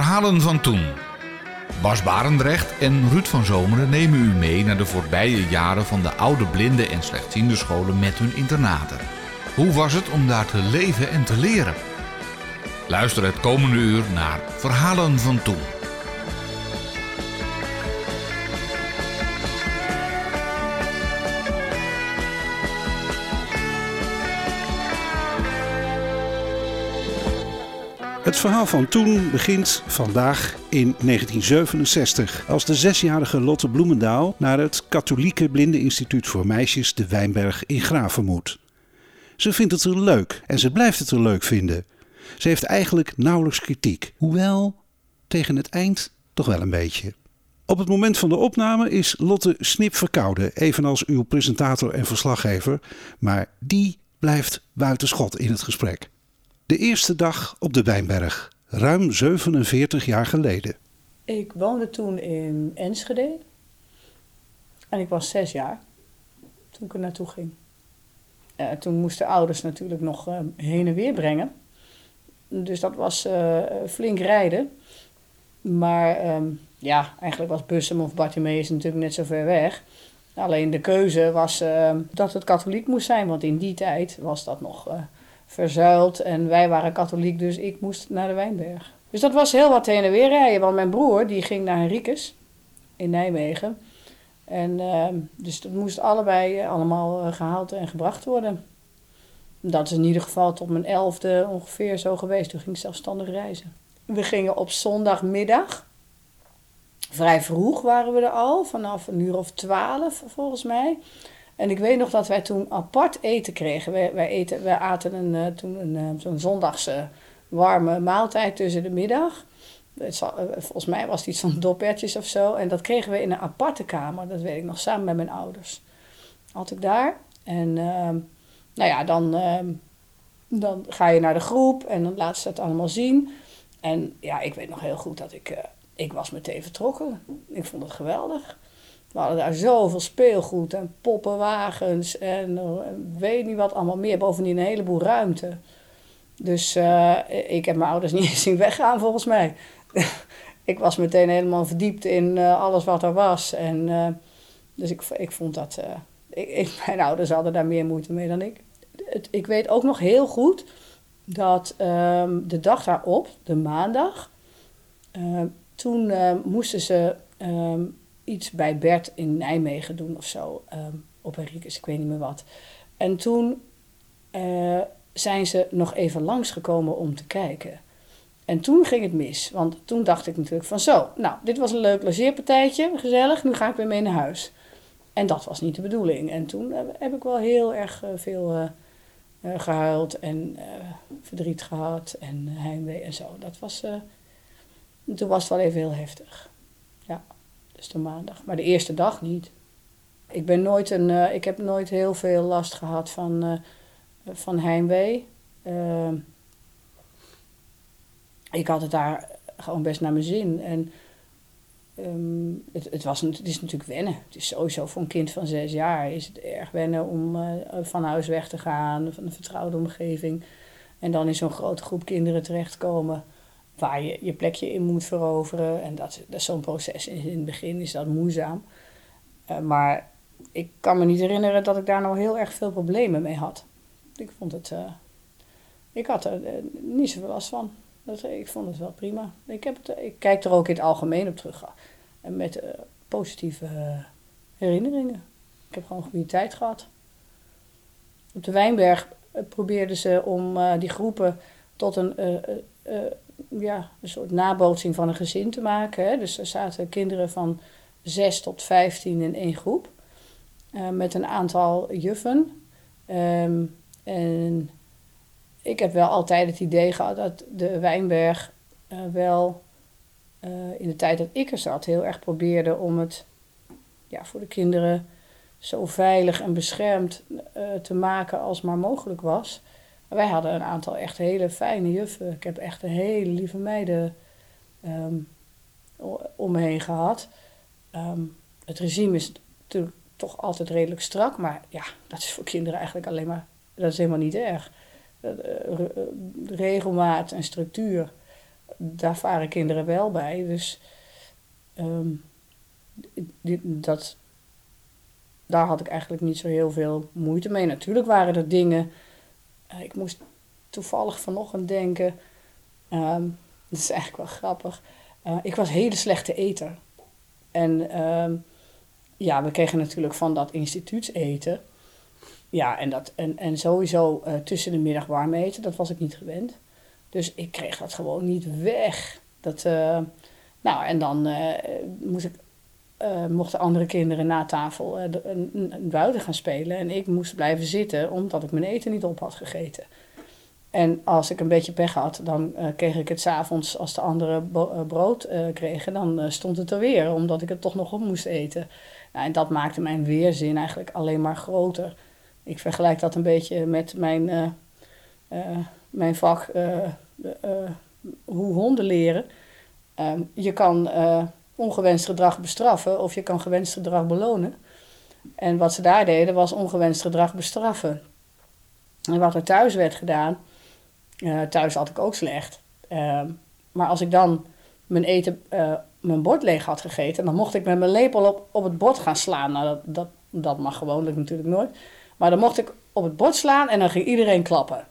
Verhalen van toen. Bas Barendrecht en Ruud van Zomeren nemen u mee naar de voorbije jaren van de oude blinden en slechtziende scholen met hun internaten. Hoe was het om daar te leven en te leren? Luister het komende uur naar Verhalen van toen. Het verhaal van toen begint vandaag in 1967... als de 6-jarige Lotte Bloemendaal naar het Katholieke Blindeninstituut voor meisjes De Wijnberg in Graven moet. Ze vindt het er leuk en ze blijft het er leuk vinden. Ze heeft eigenlijk nauwelijks kritiek, hoewel tegen het eind toch wel een beetje. Op het moment van de opname is Lotte snipverkouden, evenals uw presentator en verslaggever, maar die blijft buitenschot in het gesprek. De eerste dag op de Wijnberg, ruim 47 jaar geleden. Ik woonde toen in Enschede en ik was 6 jaar toen ik er naartoe ging. Toen moesten ouders natuurlijk nog heen en weer brengen. Dus dat was flink rijden. Maar eigenlijk was Bussum of Bartimaeus natuurlijk net zo ver weg. Alleen de keuze was dat het katholiek moest zijn, want in die tijd was dat nog... verzuild en wij waren katholiek, dus ik moest naar de Wijnberg. Dus dat was heel wat heen en weer rijden, want mijn broer die ging naar Henricus in Nijmegen. En dus dat moest allebei allemaal gehaald en gebracht worden. Dat is in ieder geval tot mijn 11e ongeveer zo geweest. Toen ging ik zelfstandig reizen. We gingen op zondagmiddag. Vrij vroeg waren we er al, vanaf 12:00 volgens mij. En ik weet nog dat wij toen apart eten kregen. Wij aten zo'n zondagse warme maaltijd tussen de middag. Volgens mij was het iets van dopertjes of zo. En dat kregen we in een aparte kamer. Dat weet ik nog, samen met mijn ouders. Had ik daar. En dan ga je naar de groep en dan laat ze het allemaal zien. En ja, ik weet nog heel goed dat ik was meteen vertrokken. Ik vond het geweldig. We hadden daar zoveel speelgoed en poppenwagens en weet niet wat allemaal meer. Bovendien een heleboel ruimte. Dus ik heb mijn ouders niet eens zien weggaan volgens mij. Ik was meteen helemaal verdiept in alles wat er was. En, dus ik vond dat... mijn ouders hadden daar meer moeite mee dan ik. Ik weet ook nog heel goed dat de dag daarop, de maandag... toen moesten ze... iets bij Bert in Nijmegen doen of zo. Op Henricus, ik weet niet meer wat. En toen zijn ze nog even langsgekomen om te kijken. En toen ging het mis. Want toen dacht ik natuurlijk van zo. Nou, dit was een leuk logeerpartijtje. Gezellig, nu ga ik weer mee naar huis. En dat was niet de bedoeling. En toen heb ik wel heel erg veel gehuild. En verdriet gehad. En heimwee en zo. Dat was... toen was het wel even heel heftig. Ja. Dus de maandag. Maar de eerste dag niet. Ik ben nooit ik heb nooit heel veel last gehad van heimwee. Ik had het daar gewoon best naar mijn zin. En het is natuurlijk wennen. Het is sowieso voor een kind van 6 jaar is het erg wennen om van huis weg te gaan, van een vertrouwde omgeving. En dan in zo'n grote groep kinderen terechtkomen. Waar je je plekje in moet veroveren. En dat is zo'n proces. In het begin is dat moeizaam. Maar ik kan me niet herinneren dat ik daar nou heel erg veel problemen mee had. Ik vond het... ik had er niet zoveel last van. Ik vond het wel prima. Ik kijk er ook in het algemeen op terug. Met positieve herinneringen. Ik heb gewoon een goede tijd gehad. Op de Wijnberg probeerden ze om die groepen tot een soort nabootsing van een gezin te maken. Hè? Dus er zaten kinderen van 6 tot 15 in één groep. Met een aantal juffen. En ik heb wel altijd het idee gehad dat de Wijnberg in de tijd dat ik er zat heel erg probeerde om het voor de kinderen zo veilig en beschermd te maken als maar mogelijk was. Wij hadden een aantal echt hele fijne juffen. Ik heb echt een hele lieve meiden om me heen gehad. Het regime is natuurlijk toch altijd redelijk strak. Maar ja, dat is voor kinderen eigenlijk alleen maar... Dat is helemaal niet erg. Regelmaat en structuur. daar varen kinderen wel bij. Dus daar had ik eigenlijk niet zo heel veel moeite mee. Natuurlijk waren er dingen... ik moest toevallig vanochtend denken... dat is eigenlijk wel grappig. Ik was een hele slechte eter. En we kregen natuurlijk van dat instituutseten. Ja, en sowieso tussen de middag warm eten. Dat was ik niet gewend. Dus ik kreeg dat gewoon niet weg. Mochten andere kinderen na tafel buiten gaan spelen. En ik moest blijven zitten omdat ik mijn eten niet op had gegeten. En als ik een beetje pech had, dan kreeg ik het 's avonds, als de anderen brood kregen, dan stond het er weer, omdat ik het toch nog op moest eten. Nou, en dat maakte mijn weerzin eigenlijk alleen maar groter. Ik vergelijk dat een beetje met mijn vak, hoe honden leren. Je kan ongewenst gedrag bestraffen of je kan gewenst gedrag belonen. En wat ze daar deden was ongewenst gedrag bestraffen. En wat er thuis werd gedaan... thuis had ik ook slecht. Maar als ik dan mijn bord leeg had gegeten... dan mocht ik met mijn lepel op het bord gaan slaan. Nou, dat mag gewoonlijk natuurlijk nooit. Maar dan mocht ik op het bord slaan en dan ging iedereen klappen.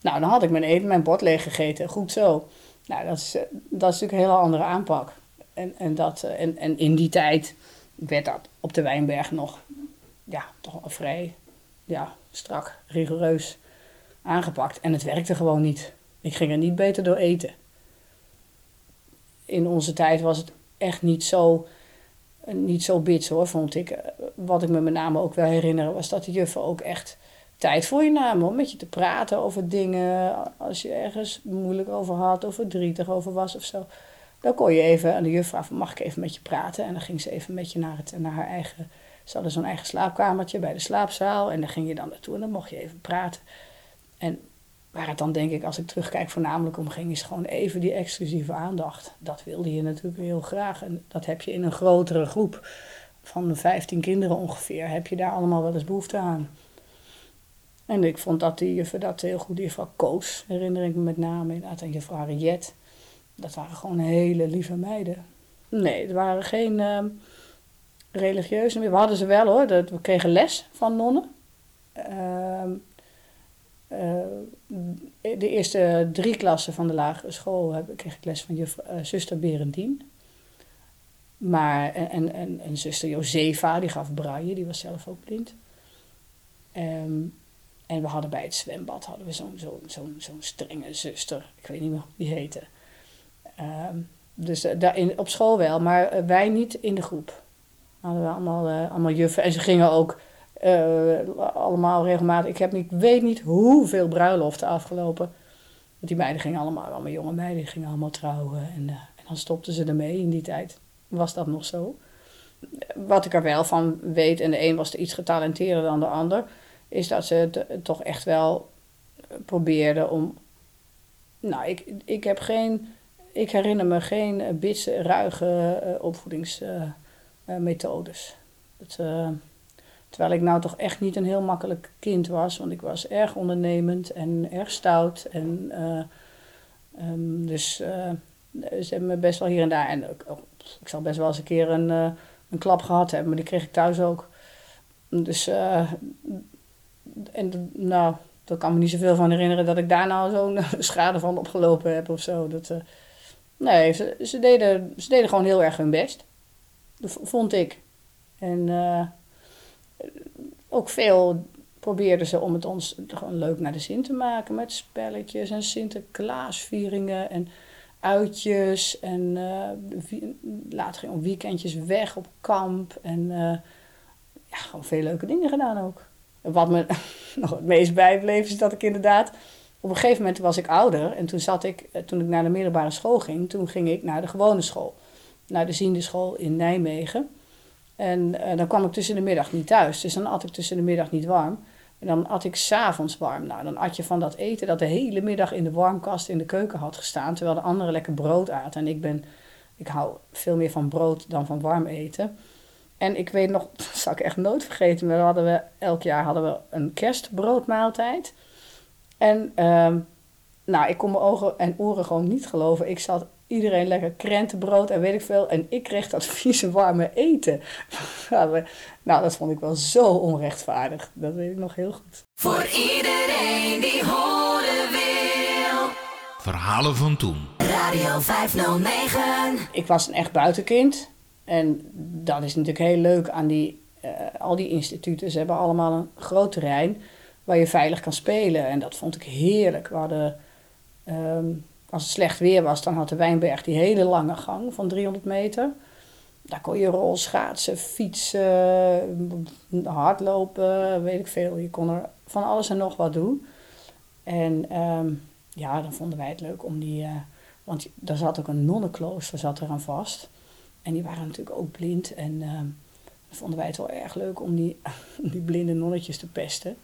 Nou, dan had ik mijn bord leeg gegeten. Goed zo. Nou, dat is natuurlijk een hele andere aanpak. En in die tijd werd dat op de Wijnberg nog... ja, toch vrij... ja, strak, rigoureus aangepakt. En het werkte gewoon niet. Ik ging er niet beter door eten. In onze tijd was het echt niet zo bits hoor, vond ik. Wat ik me met name ook wel herinner, was dat de juffen ook echt tijd voor je namen om met je te praten over dingen. Als je ergens moeilijk over had of verdrietig over was of zo. Dan kon je even aan de juf vragen, mag ik even met je praten? En dan ging ze even met je naar haar eigen... Ze hadden zo'n eigen slaapkamertje bij de slaapzaal. En daar ging je dan naartoe en dan mocht je even praten. En waar het dan, denk ik, als ik terugkijk, voornamelijk om ging... is gewoon even die exclusieve aandacht. Dat wilde je natuurlijk heel graag. En dat heb je in een grotere groep van 15 kinderen ongeveer. Heb je daar allemaal wel eens behoefte aan. En ik vond dat die juffen dat heel goed... Die juffrouw Koos, herinner ik me met name inderdaad. En juffrouw Harriet. Dat waren gewoon hele lieve meiden. Nee, er waren geen... religieus. We hadden ze wel hoor. We kregen les van nonnen. De eerste 3 klassen van de lagere school kreeg ik les van zuster Berendien. Maar, en zuster Josefa, die gaf braille, die was zelf ook blind. En we hadden bij het zwembad zo'n strenge zuster. Ik weet niet meer hoe die heette. Dus op school wel, maar wij niet in de groep. Hadden we allemaal juffen. En ze gingen ook allemaal regelmatig... Ik weet niet hoeveel bruiloften afgelopen. Want die meiden gingen allemaal jonge meiden, gingen allemaal trouwen. En dan stopten ze ermee in die tijd. Was dat nog zo? Wat ik er wel van weet, en de een was er iets getalenteerder dan de ander... is dat ze het toch echt wel probeerden om... Nou, ik herinner me geen bitse, ruige opvoedings... methodes. Terwijl ik nou toch echt niet een heel makkelijk kind was, want ik was erg ondernemend en erg stout. En, ze hebben me best wel hier en daar. En ik zal best wel eens een keer een klap gehad hebben, maar die kreeg ik thuis ook. Dus dat kan me niet zoveel van herinneren dat ik daar nou zo'n schade van opgelopen heb of zo. Ze deden gewoon heel erg hun best. Vond ik. En ook veel probeerden ze om het ons gewoon leuk naar de zin te maken. Met spelletjes en Sinterklaasvieringen en uitjes. En later ging op weekendjes weg op kamp. En gewoon veel leuke dingen gedaan ook. Wat me nog het meest bijbleef is dat ik inderdaad... Op een gegeven moment was ik ouder. En toen ik naar de middelbare school ging, toen ging ik naar de gewone school. Naar de ziendeschool in Nijmegen. En dan kwam ik tussen de middag niet thuis. Dus dan at ik tussen de middag niet warm. En dan at ik 's avonds warm. Nou, dan at je van dat eten dat de hele middag in de warmkast in de keuken had gestaan. Terwijl de anderen lekker brood aten. En ik hou veel meer van brood dan van warm eten. En ik weet nog, dat zal ik echt nooit vergeten. Maar elk jaar hadden we een kerstbroodmaaltijd. En Nou, ik kon mijn ogen en oren gewoon niet geloven. Ik zat iedereen lekker krentenbrood en weet ik veel. En ik kreeg dat vieze warme eten. Nou, dat vond ik wel zo onrechtvaardig. Dat weet ik nog heel goed. Voor iedereen die horen wil. Verhalen van toen. Radio 509. Ik was een echt buitenkind. En dat is natuurlijk heel leuk aan al die instituten. Ze hebben allemaal een groot terrein waar je veilig kan spelen. En dat vond ik heerlijk. We hadden, als het slecht weer was, dan had de Wijnberg die hele lange gang van 300 meter. Daar kon je rolschaatsen, fietsen, hardlopen, weet ik veel. Je kon er van alles en nog wat doen. En dan vonden wij het leuk om die... want daar zat ook een nonnenklooster zat eraan vast. En die waren natuurlijk ook blind. En dan vonden wij het wel erg leuk om die blinde nonnetjes te pesten.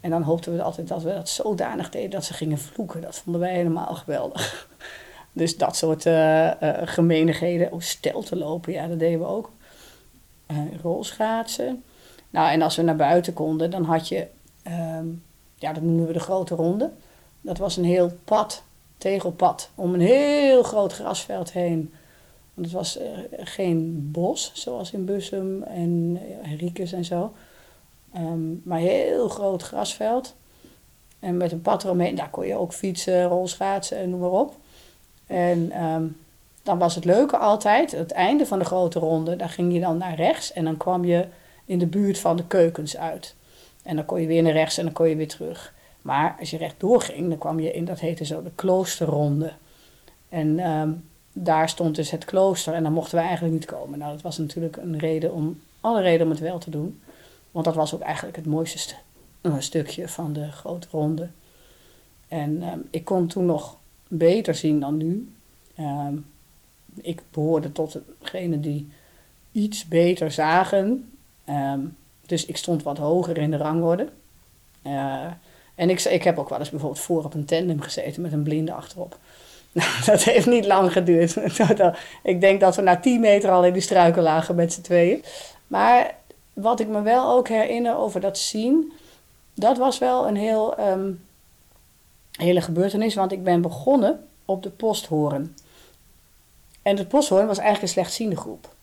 En dan hoopten we altijd dat we dat zodanig deden dat ze gingen vloeken. Dat vonden wij helemaal geweldig. Dus dat soort gemeenigheden, stel te lopen, ja, dat deden we ook. Rolschaatsen. Nou, en als we naar buiten konden, dan had je, dat noemen we de grote ronde. Dat was een heel pad, tegelpad, om een heel groot grasveld heen. Want het was geen bos, zoals in Bussum en Henricus en zo. Maar heel groot grasveld. En met een pad eromheen, daar kon je ook fietsen, rolschaatsen en noem maar op. En dan was het leuke altijd, het einde van de grote ronde, daar ging je dan naar rechts. En dan kwam je in de buurt van de keukens uit. En dan kon je weer naar rechts en dan kon je weer terug. Maar als je rechtdoor ging, dan kwam je in, dat heette zo de kloosterronde. En daar stond dus het klooster en daar mochten we eigenlijk niet komen. Nou, dat was natuurlijk alle reden om het wel te doen. Want dat was ook eigenlijk het mooiste stukje van de grote ronde. En ik kon toen nog beter zien dan nu. Ik behoorde tot degene die iets beter zagen. Dus ik stond wat hoger in de rangorde. En ik heb ook wel eens bijvoorbeeld voor op een tandem gezeten met een blinde achterop. Nou, dat heeft niet lang geduurd. Ik denk dat we na 10 meter al in die struiken lagen met z'n tweeën. Maar... wat ik me wel ook herinner over dat zien, dat was wel een hele gebeurtenis. Want ik ben begonnen op de Posthoorn. En de Posthoorn was eigenlijk een slechtziende groep.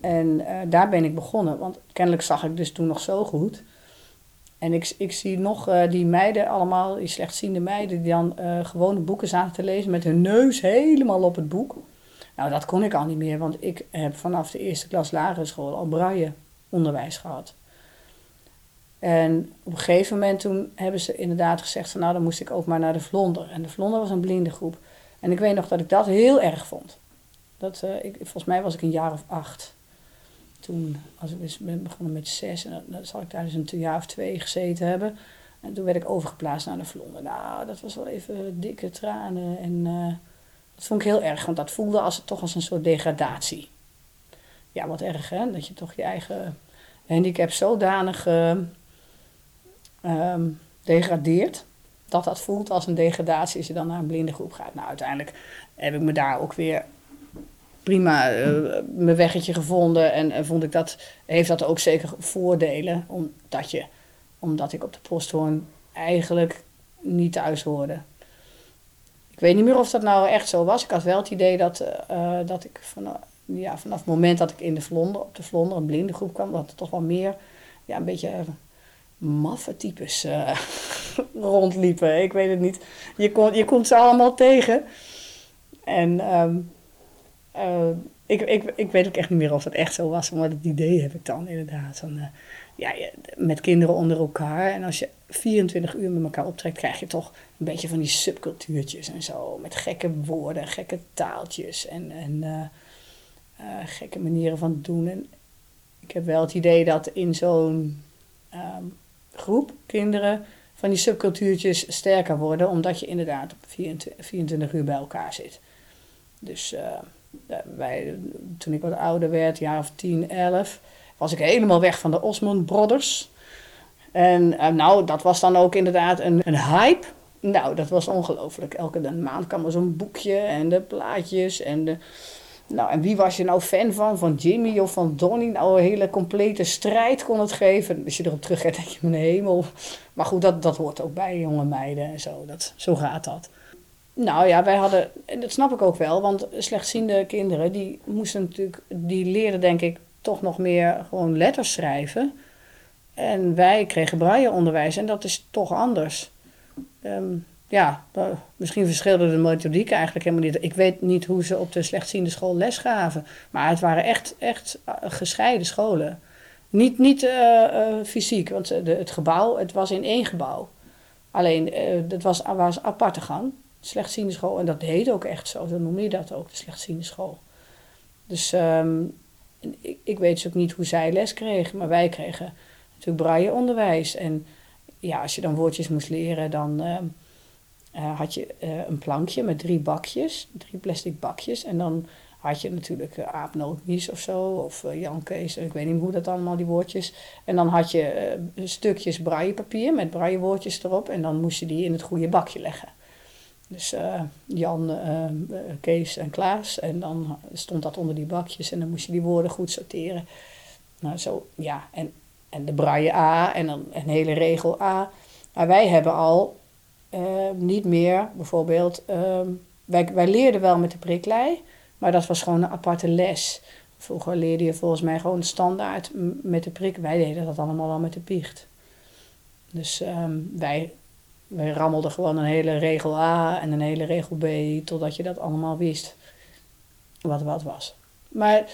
En daar ben ik begonnen, want kennelijk zag ik dus toen nog zo goed. En ik zie nog die meiden allemaal, die slechtziende meiden, die dan gewone boeken zaten te lezen met hun neus helemaal op het boek. Nou, dat kon ik al niet meer, want ik heb vanaf de eerste klas lagere school al braille onderwijs gehad. En op een gegeven moment toen hebben ze inderdaad gezegd van nou, dan moest ik ook maar naar de Vlonder. En de Vlonder was een blinde groep. En ik weet nog dat ik dat heel erg vond. Volgens mij was ik een jaar of 8. Toen, als ik dus ben begonnen met 6, en dan zal ik daar dus een jaar of 2 gezeten hebben. En toen werd ik overgeplaatst naar de Vlonder. Nou, dat was wel even dikke tranen. En dat vond ik heel erg, want dat voelde toch als een soort degradatie. Ja, wat erg hè, dat je toch je eigen handicap zodanig degradeert. Dat voelt als een degradatie als je dan naar een blinde groep gaat. Nou, uiteindelijk heb ik me daar ook weer prima mijn weggetje gevonden. En vond ik heeft dat ook zeker voordelen. Omdat ik op de Posthoorn eigenlijk niet thuis hoorde. Ik weet niet meer of dat nou echt zo was. Ik had wel het idee dat ik vanaf het moment dat ik op de Vlonder, een blinde groep kwam, dat er toch wel meer, ja, een beetje maffe types rondliepen. Ik weet het niet. Je komt ze allemaal tegen. En ik weet ook echt niet meer of dat echt zo was, maar dat idee heb ik dan inderdaad. Met kinderen onder elkaar. En als je 24 uur met elkaar optrekt, krijg je toch een beetje van die subcultuurtjes en zo. Met gekke woorden, gekke taaltjes gekke manieren van doen. En ik heb wel het idee dat in zo'n groep kinderen van die subcultuurtjes sterker worden, omdat je inderdaad op 24 uur bij elkaar zit. Dus toen ik wat ouder werd, jaar of 10, 11, was ik helemaal weg van de Osmond Brothers. En dat was dan ook inderdaad een hype. Nou, dat was ongelooflijk. Elke maand kwam er zo'n boekje en de plaatjes en de... Nou, en wie was je nou fan van? Van Jimmy of van Donnie? Nou, een hele complete strijd kon het geven. Als je erop terug gaat, denk je, mijn hemel. Maar goed, dat hoort ook bij jonge meiden en zo. Zo gaat dat. Nou ja, wij hadden, en dat snap ik ook wel, want slechtziende kinderen die moesten natuurlijk, die leerden denk ik toch nog meer gewoon letters schrijven. En wij kregen brailleonderwijs en dat is toch anders. Misschien verschilde de methodiek eigenlijk helemaal niet. Ik weet niet hoe ze op de slechtziende school les gaven. Maar het waren echt gescheiden scholen. Niet fysiek, want het gebouw, het was in één gebouw. Alleen, dat was een aparte gang, slechtziende school. En dat heet ook echt zo, zo noemde je dat ook, de slechtziende school. Dus ik weet dus ook niet hoe zij les kregen, maar wij kregen natuurlijk brailleonderwijs. En ja, als je dan woordjes moest leren, dan had je een plankje met 3 plastic bakjes. En dan had je natuurlijk aapnootmies of zo, of Jan Kees, ik weet niet hoe dat allemaal, die woordjes. En dan had je stukjes braillepapier met braillewoordjes erop en dan moest je die in het goede bakje leggen. Dus Jan, Kees en Klaas, en dan stond dat onder die bakjes en dan moest je die woorden goed sorteren. Nou zo, ja, en de braille A en dan een hele regel A. Maar wij hebben al niet meer, bijvoorbeeld, wij leerden wel met de priklei, maar dat was gewoon een aparte les. Vroeger leerde je volgens mij gewoon standaard met de prik. Wij deden dat allemaal al met de biecht. Dus wij rammelden gewoon een hele regel A en een hele regel B, totdat je dat allemaal wist wat was. Maar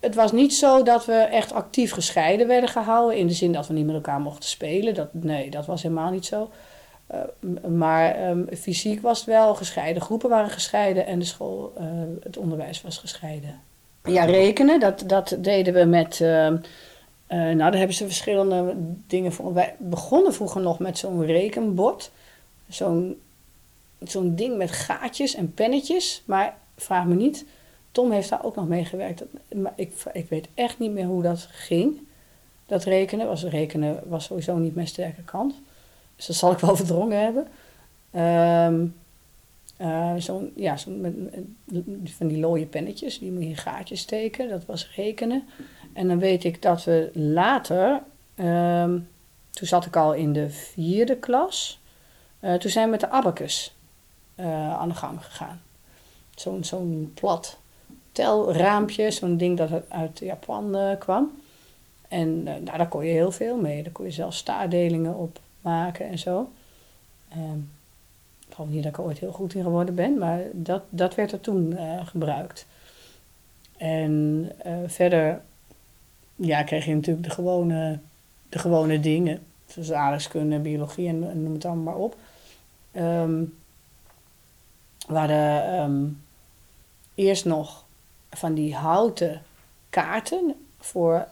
het was niet zo dat we echt actief gescheiden werden gehouden, in de zin dat we niet met elkaar mochten spelen. Dat was helemaal niet zo. Maar fysiek was het wel gescheiden. Groepen waren gescheiden en de school, het onderwijs was gescheiden. Ja, rekenen, dat deden we met... daar hebben ze verschillende dingen voor. Wij begonnen vroeger nog met zo'n rekenbord. Zo'n ding met gaatjes en pennetjes. Maar vraag me niet, Tom heeft daar ook nog mee gewerkt. Maar ik weet echt niet meer hoe dat ging. Dat rekenen was sowieso niet mijn sterke kant. Dus dat zal ik wel verdrongen hebben. Van die looie pennetjes, die moet je in gaatjes steken. Dat was rekenen. En dan weet ik dat we later, toen zat ik al in de 4e klas, toen zijn we met de abacus aan de gang gegaan. Zo'n plat telraampje, zo'n ding dat uit Japan kwam. En daar kon je heel veel mee. Daar kon je zelfs staardelingen op maken en zo. Ik geloof niet dat ik ooit heel goed in geworden ben, maar dat werd er toen gebruikt. En verder, ja, kreeg je natuurlijk de gewone dingen, zoals aardrijkskunde, biologie en noem het allemaal maar op. We hadden eerst nog van die houten kaarten voor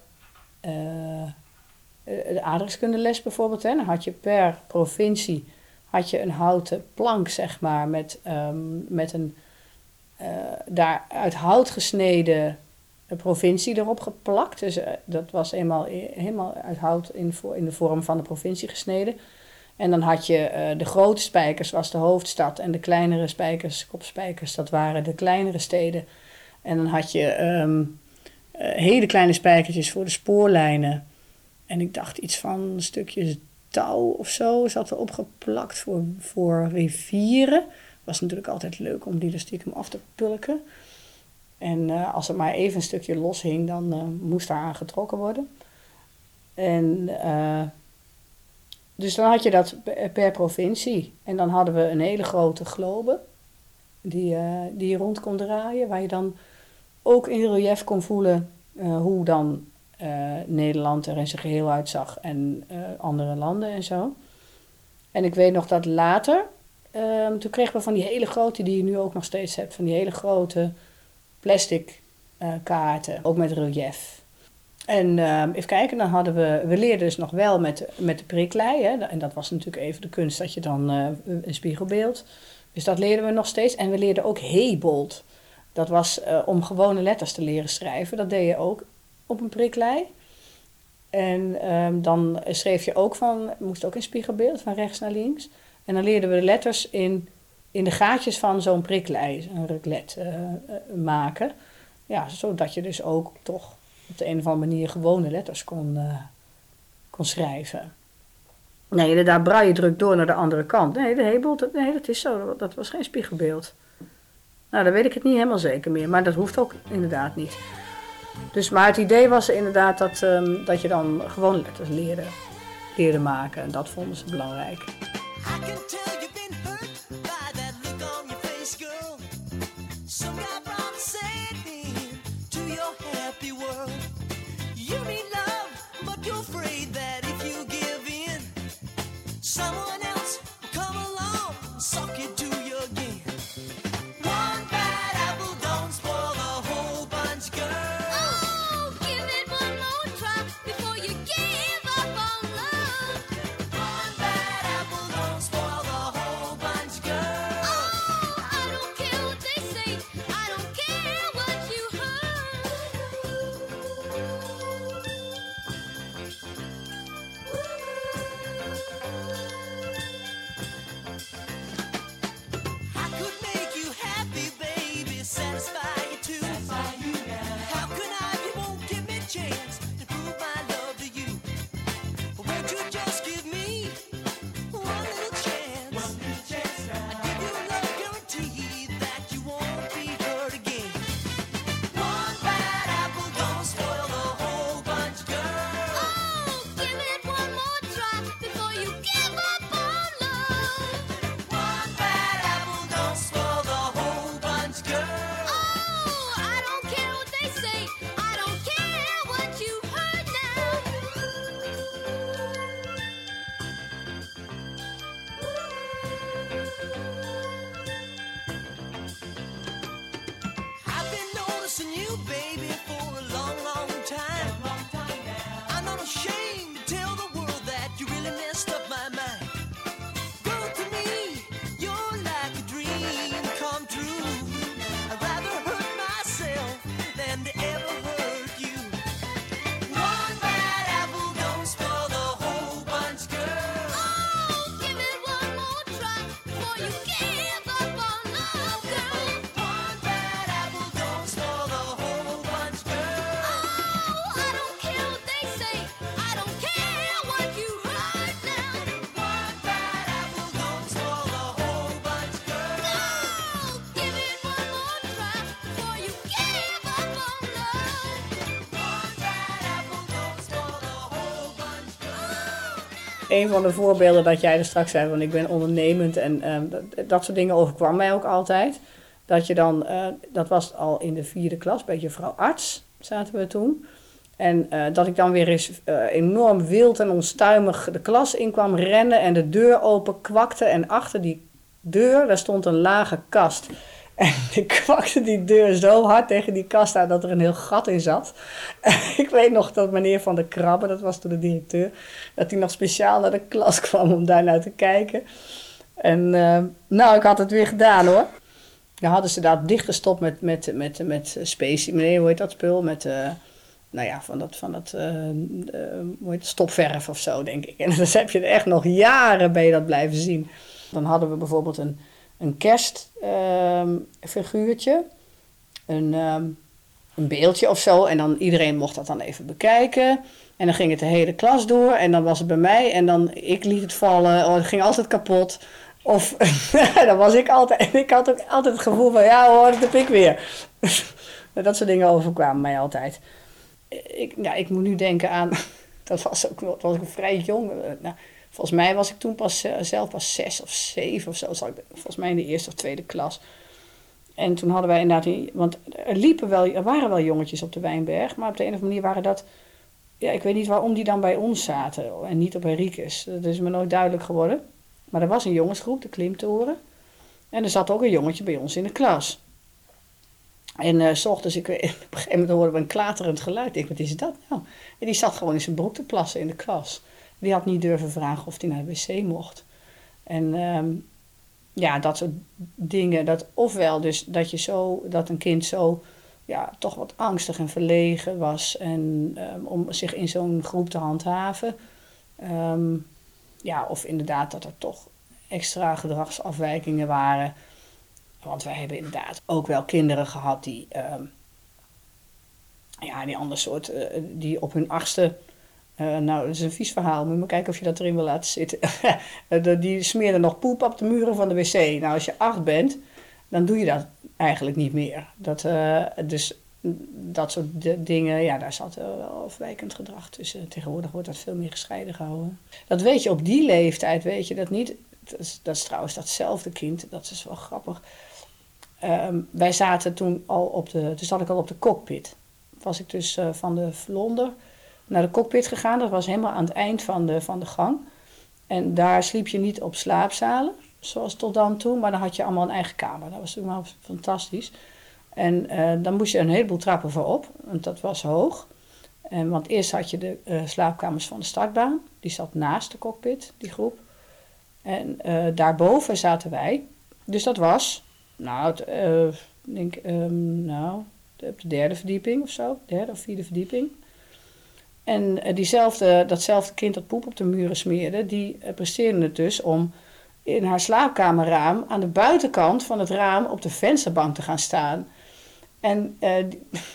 de aardrijkskundeles bijvoorbeeld. Hè. Dan had je per provincie een houten plank, zeg maar, met een daar uit hout gesneden provincie erop geplakt. Dus dat was helemaal uit hout in de vorm van de provincie gesneden. En dan had je de grote spijkers, was de hoofdstad. En de kleinere spijkers, kopspijkers, dat waren de kleinere steden. En dan had je hele kleine spijkertjes voor de spoorlijnen. En ik dacht iets van stukjes touw of zo zat er opgeplakt voor rivieren. Was natuurlijk altijd leuk om die er stiekem af te pulken. En als er maar even een stukje los hing, dan moest daar aan getrokken worden. En dus dan had je dat per provincie. En dan hadden we een hele grote globe die je rond kon draaien. Waar je dan ook in relief kon voelen hoe dan Nederland er in zijn geheel uitzag en andere landen en zo. En ik weet nog dat later, toen kregen we van die hele grote, die je nu ook nog steeds hebt, van die hele grote plastic kaarten, ook met relief. En even kijken, dan hadden we leerden dus nog wel met de priklei, hè? En dat was natuurlijk even de kunst dat je dan een spiegelbeeld, dus dat leerden we nog steeds. En we leerden ook heybold, dat was om gewone letters te leren schrijven, dat deed je ook op een priklei. En dan schreef je ook moest ook in spiegelbeeld, van rechts naar links. En dan leerden we de letters in de gaatjes van zo'n priklei, een ruklet maken. Ja, zodat je dus ook toch op de een of andere manier gewone letters kon schrijven. Nee, daar braai je druk door naar de andere kant. Nee, de hebel, dat is zo. Dat was geen spiegelbeeld. Nou, dan weet ik het niet helemaal zeker meer. Maar dat hoeft ook inderdaad niet. Dus, maar het idee was inderdaad dat je dan gewoon letters leerde maken. En dat vonden ze belangrijk. Een van de voorbeelden dat jij er straks zei, want ik ben ondernemend en dat soort dingen overkwam mij ook altijd. Dat je dan, dat was al in de 4e klas, bij juffrouw Arts zaten we toen. En dat ik dan weer eens enorm wild en onstuimig de klas in kwam rennen en de deur open kwakte. En achter die deur, daar stond een lage kast. En ik kwakte die deur zo hard tegen die kast aan dat er een heel gat in zat. Ik weet nog dat meneer Van der Krabbe, dat was toen de directeur, dat hij nog speciaal naar de klas kwam om daarnaar te kijken. En nou, ik had het weer gedaan hoor. Dan hadden ze daar dichtgestopt met specie, meneer, hoe heet dat spul? Met, nou ja, hoe heet het, stopverf of zo, denk ik. En dan heb je er echt nog jaren bij dat blijven zien. Dan hadden we bijvoorbeeld een kerstfiguurtje, een beeldje of zo. En dan iedereen mocht dat dan even bekijken. En dan ging het de hele klas door. En dan was het bij mij. En dan, ik liet het vallen. Oh, het ging altijd kapot. Of, dan was ik altijd... En ik had ook altijd het gevoel van, ja hoor, dat heb ik weer. Dat soort dingen overkwamen mij altijd. Ik moet nu denken aan... Dat was ik vrij jong... Nou, volgens mij was ik toen zelf pas 6 of 7 of zo. Volgens mij in de 1e of 2e klas. En toen hadden wij inderdaad... Want er waren wel jongetjes op de Wijnberg. Maar op de een of andere manier waren dat... Ja, ik weet niet waarom die dan bij ons zaten. En niet op Henricus. Dat is me nooit duidelijk geworden. Maar er was een jongensgroep, de Klimtoren. En er zat ook een jongetje bij ons in de klas. En 's ochtends, op een gegeven moment hoorden we een klaterend geluid. Ik dacht, wat is dat nou? En die zat gewoon in zijn broek te plassen in de klas. Die had niet durven vragen of hij naar de wc mocht. En ja, dat soort dingen. Dat, ofwel dus dat een kind zo ja, toch wat angstig en verlegen was. En om zich in zo'n groep te handhaven. Ja, of inderdaad dat er toch extra gedragsafwijkingen waren. Want wij hebben inderdaad ook wel kinderen gehad die... die op hun 8e... Nou, dat is een vies verhaal. Moet je maar kijken of je dat erin wil laten zitten. Die smeerden nog poep op de muren van de wc. Nou, als je 8 bent, dan doe je dat eigenlijk niet meer. Dus dat soort dingen, ja, daar zat wel afwijkend gedrag tussen. Tegenwoordig wordt dat veel meer gescheiden gehouden. Dat weet je op die leeftijd, weet je dat niet. Dat is trouwens datzelfde kind, dat is wel grappig. Wij zaten toen al op de... Toen zat ik al op de cockpit. Was ik dus van de vlonder naar de cockpit gegaan. Dat was helemaal aan het eind van de gang. En daar sliep je niet op slaapzalen, zoals tot dan toe. Maar dan had je allemaal een eigen kamer. Dat was helemaal fantastisch. En dan moest je een heleboel trappen voor op, want dat was hoog. Want eerst had je de slaapkamers van de startbaan. Die zat naast de cockpit, die groep. En daarboven zaten wij. Dus dat was... Nou, op de 3e verdieping of zo. 3e of 4e verdieping. En datzelfde kind dat poep op de muren smeerde, die presteerde het dus om in haar slaapkamerraam aan de buitenkant van het raam op de vensterbank te gaan staan. En de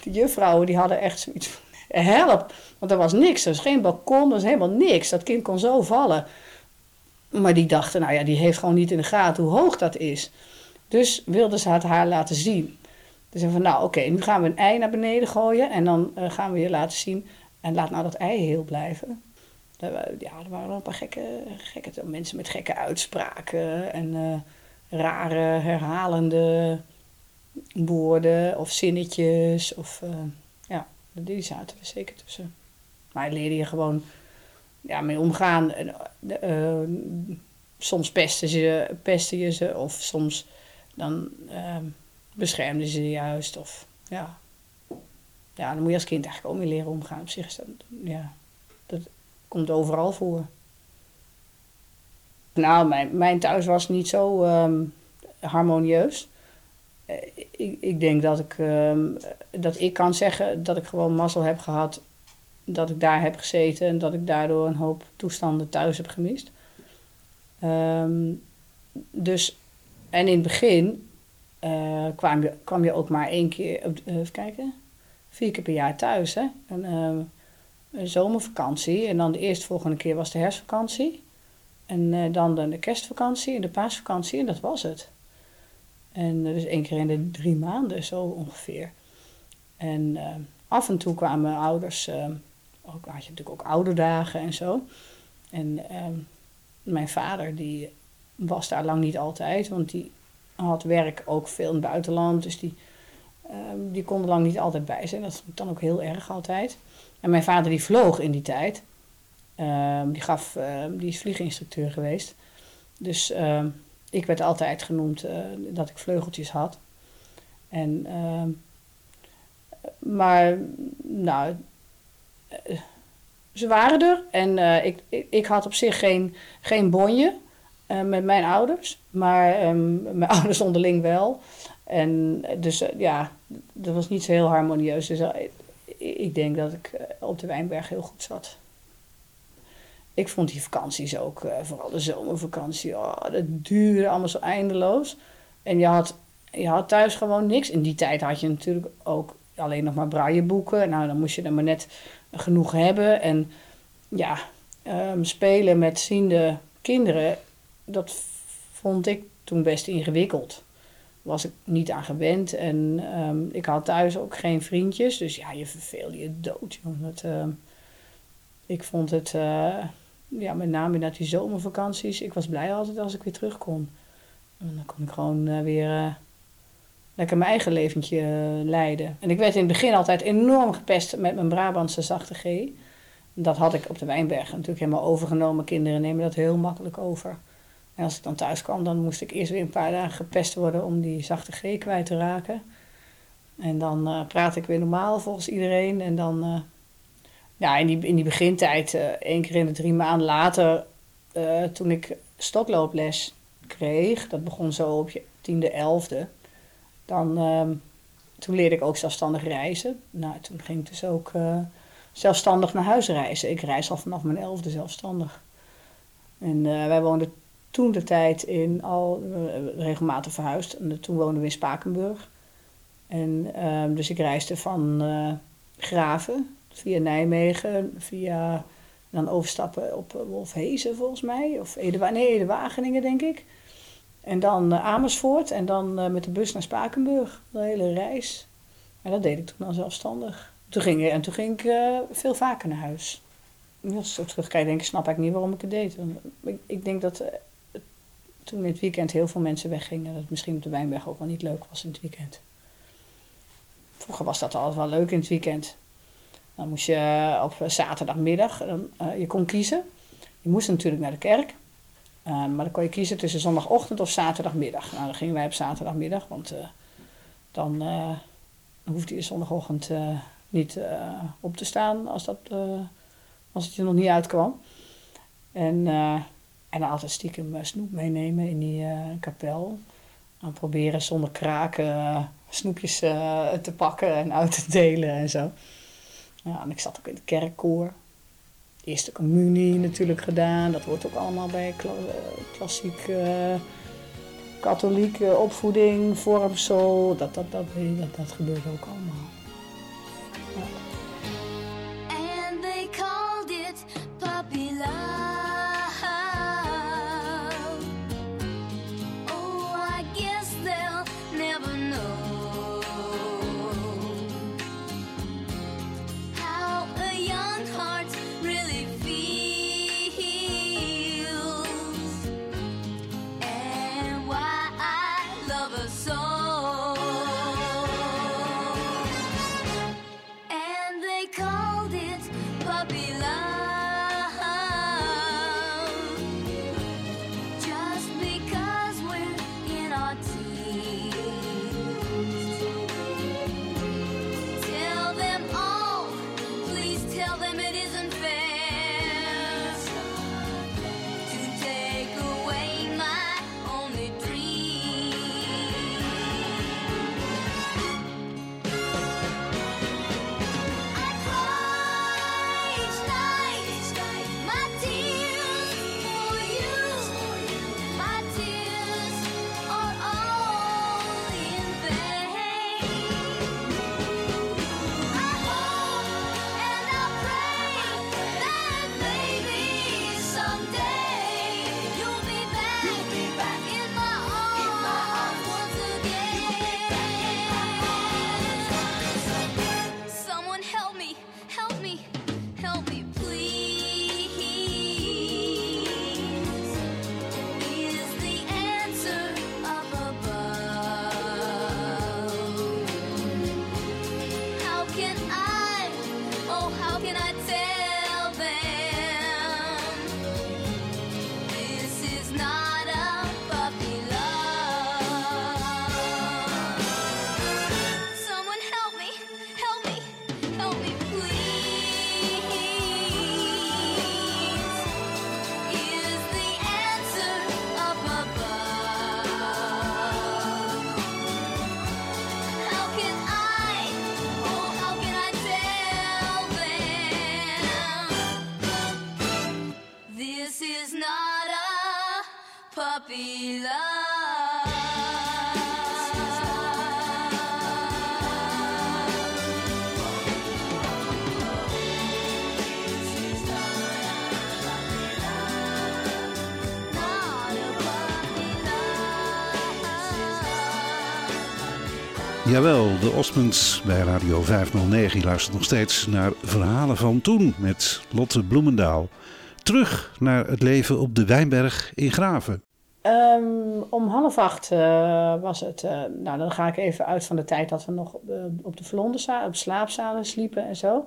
juffrouwen die hadden echt zoiets van, help! Want er was niks, er was geen balkon, er was helemaal niks. Dat kind kon zo vallen. Maar die dachten, nou ja, die heeft gewoon niet in de gaten hoe hoog dat is. Dus wilden ze het haar laten zien. Dus zeiden van, nou oké, nu gaan we een ei naar beneden gooien en dan gaan we je laten zien. En laat nou dat ei heel blijven. Ja, er waren wel een paar gekke mensen met gekke uitspraken en rare herhalende woorden of zinnetjes. Ja, die zaten we zeker tussen. Maar leerde je gewoon mee omgaan. Soms pestte je ze of soms dan beschermden ze je juist. Of, ja. Ja, dan moet je als kind eigenlijk ook mee leren omgaan. Op zich is dat, ja, dat komt overal voor. Nou, mijn thuis was niet zo harmonieus. Ik denk dat ik kan zeggen dat ik gewoon mazzel heb gehad dat ik daar heb gezeten en dat ik daardoor een hoop toestanden thuis heb gemist. En in het begin kwam je ook maar 1 keer, even kijken, 4 keer per jaar thuis, hè. Een zomervakantie en dan de eerstvolgende keer was de herfstvakantie. En dan de kerstvakantie en de paasvakantie en dat was het. En dus 1 keer in de 3 maanden, zo ongeveer. En af en toe kwamen mijn ouders, ook, had je natuurlijk ook ouderdagen en zo. En mijn vader die was daar lang niet altijd, want die had werk ook veel in het buitenland. Dus die kon er lang niet altijd bij zijn. Dat dan ook heel erg altijd. En mijn vader die vloog in die tijd. Die is vlieginstructeur geweest. Dus ik werd altijd genoemd dat ik vleugeltjes had. En, maar, nou, ze waren er. En ik had op zich geen bonje met mijn ouders. Maar mijn ouders onderling wel. En dus ja, dat was niet zo heel harmonieus. Dus ik denk dat ik op de Wijnberg heel goed zat. Ik vond die vakanties ook, vooral de zomervakantie, dat duurde allemaal zo eindeloos. En je had thuis gewoon niks. In die tijd had je natuurlijk ook alleen nog maar brailleboeken. Nou, dan moest je er maar net genoeg hebben. En ja, spelen met ziende kinderen, dat vond ik toen best ingewikkeld. Was ik niet aan gewend en ik had thuis ook geen vriendjes. Dus ja, je verveelde je dood, jongen. Ik vond het, met name na die zomervakanties, ik was blij altijd als ik weer terug kon. En dan kon ik gewoon weer lekker mijn eigen leventje leiden. En ik werd in het begin altijd enorm gepest met mijn Brabantse zachte G. Dat had ik op de Wijnberg natuurlijk helemaal overgenomen. Kinderen nemen dat heel makkelijk over. En als ik dan thuis kwam, dan moest ik eerst weer een paar dagen gepest worden om die zachte G kwijt te raken. En dan praat ik weer normaal volgens iedereen. En dan, in die begintijd, 1 keer in de 3 maanden later, toen ik stoklooples kreeg, dat begon zo op je 10e, 11e. Toen leerde ik ook zelfstandig reizen. Nou, toen ging ik dus ook zelfstandig naar huis reizen. Ik reis al vanaf mijn 11e zelfstandig. En wij woonden toen de tijd regelmatig verhuisd. En toen woonden we in Spakenburg. En dus ik reisde van Graven via Nijmegen, via En dan overstappen op Wolfhezen volgens mij. Of Ede-Wageningen denk ik. En dan Amersfoort. En dan met de bus naar Spakenburg. De hele reis. En dat deed ik toen dan zelfstandig. Toen ging ik veel vaker naar huis. Als ik terugkijk denk ik, snap ik niet waarom ik het deed. Ik denk dat toen in het weekend heel veel mensen weggingen. Dat het misschien op de Wijnberg ook wel niet leuk was in het weekend. Vroeger was dat altijd wel leuk in het weekend. Dan moest je op zaterdagmiddag, je kon kiezen. Je moest natuurlijk naar de kerk. Maar dan kon je kiezen tussen zondagochtend of zaterdagmiddag. Nou, dan gingen wij op zaterdagmiddag, want dan hoefde je zondagochtend niet op te staan als het je nog niet uitkwam. En dan altijd stiekem snoep meenemen in die kapel. Dan proberen zonder kraken snoepjes te pakken en uit te delen en zo. Ja, en ik zat ook in het kerkkoor. De eerste communie natuurlijk gedaan. Dat hoort ook allemaal bij klassiek katholieke opvoeding, vormsel. Dat gebeurde ook allemaal. Ja. And they called it puppy love. Oh, I guess they'll never know. Jawel, de Osmonds bij Radio 509. Je luistert nog steeds naar Verhalen van Toen met Lotte Bloemendaal. Terug naar het leven op de Wijnberg in Graven. Om 7:30 was het. Nou, dan ga ik even uit van de tijd dat we nog op de verlondenzaal, op slaapzalen sliepen en zo.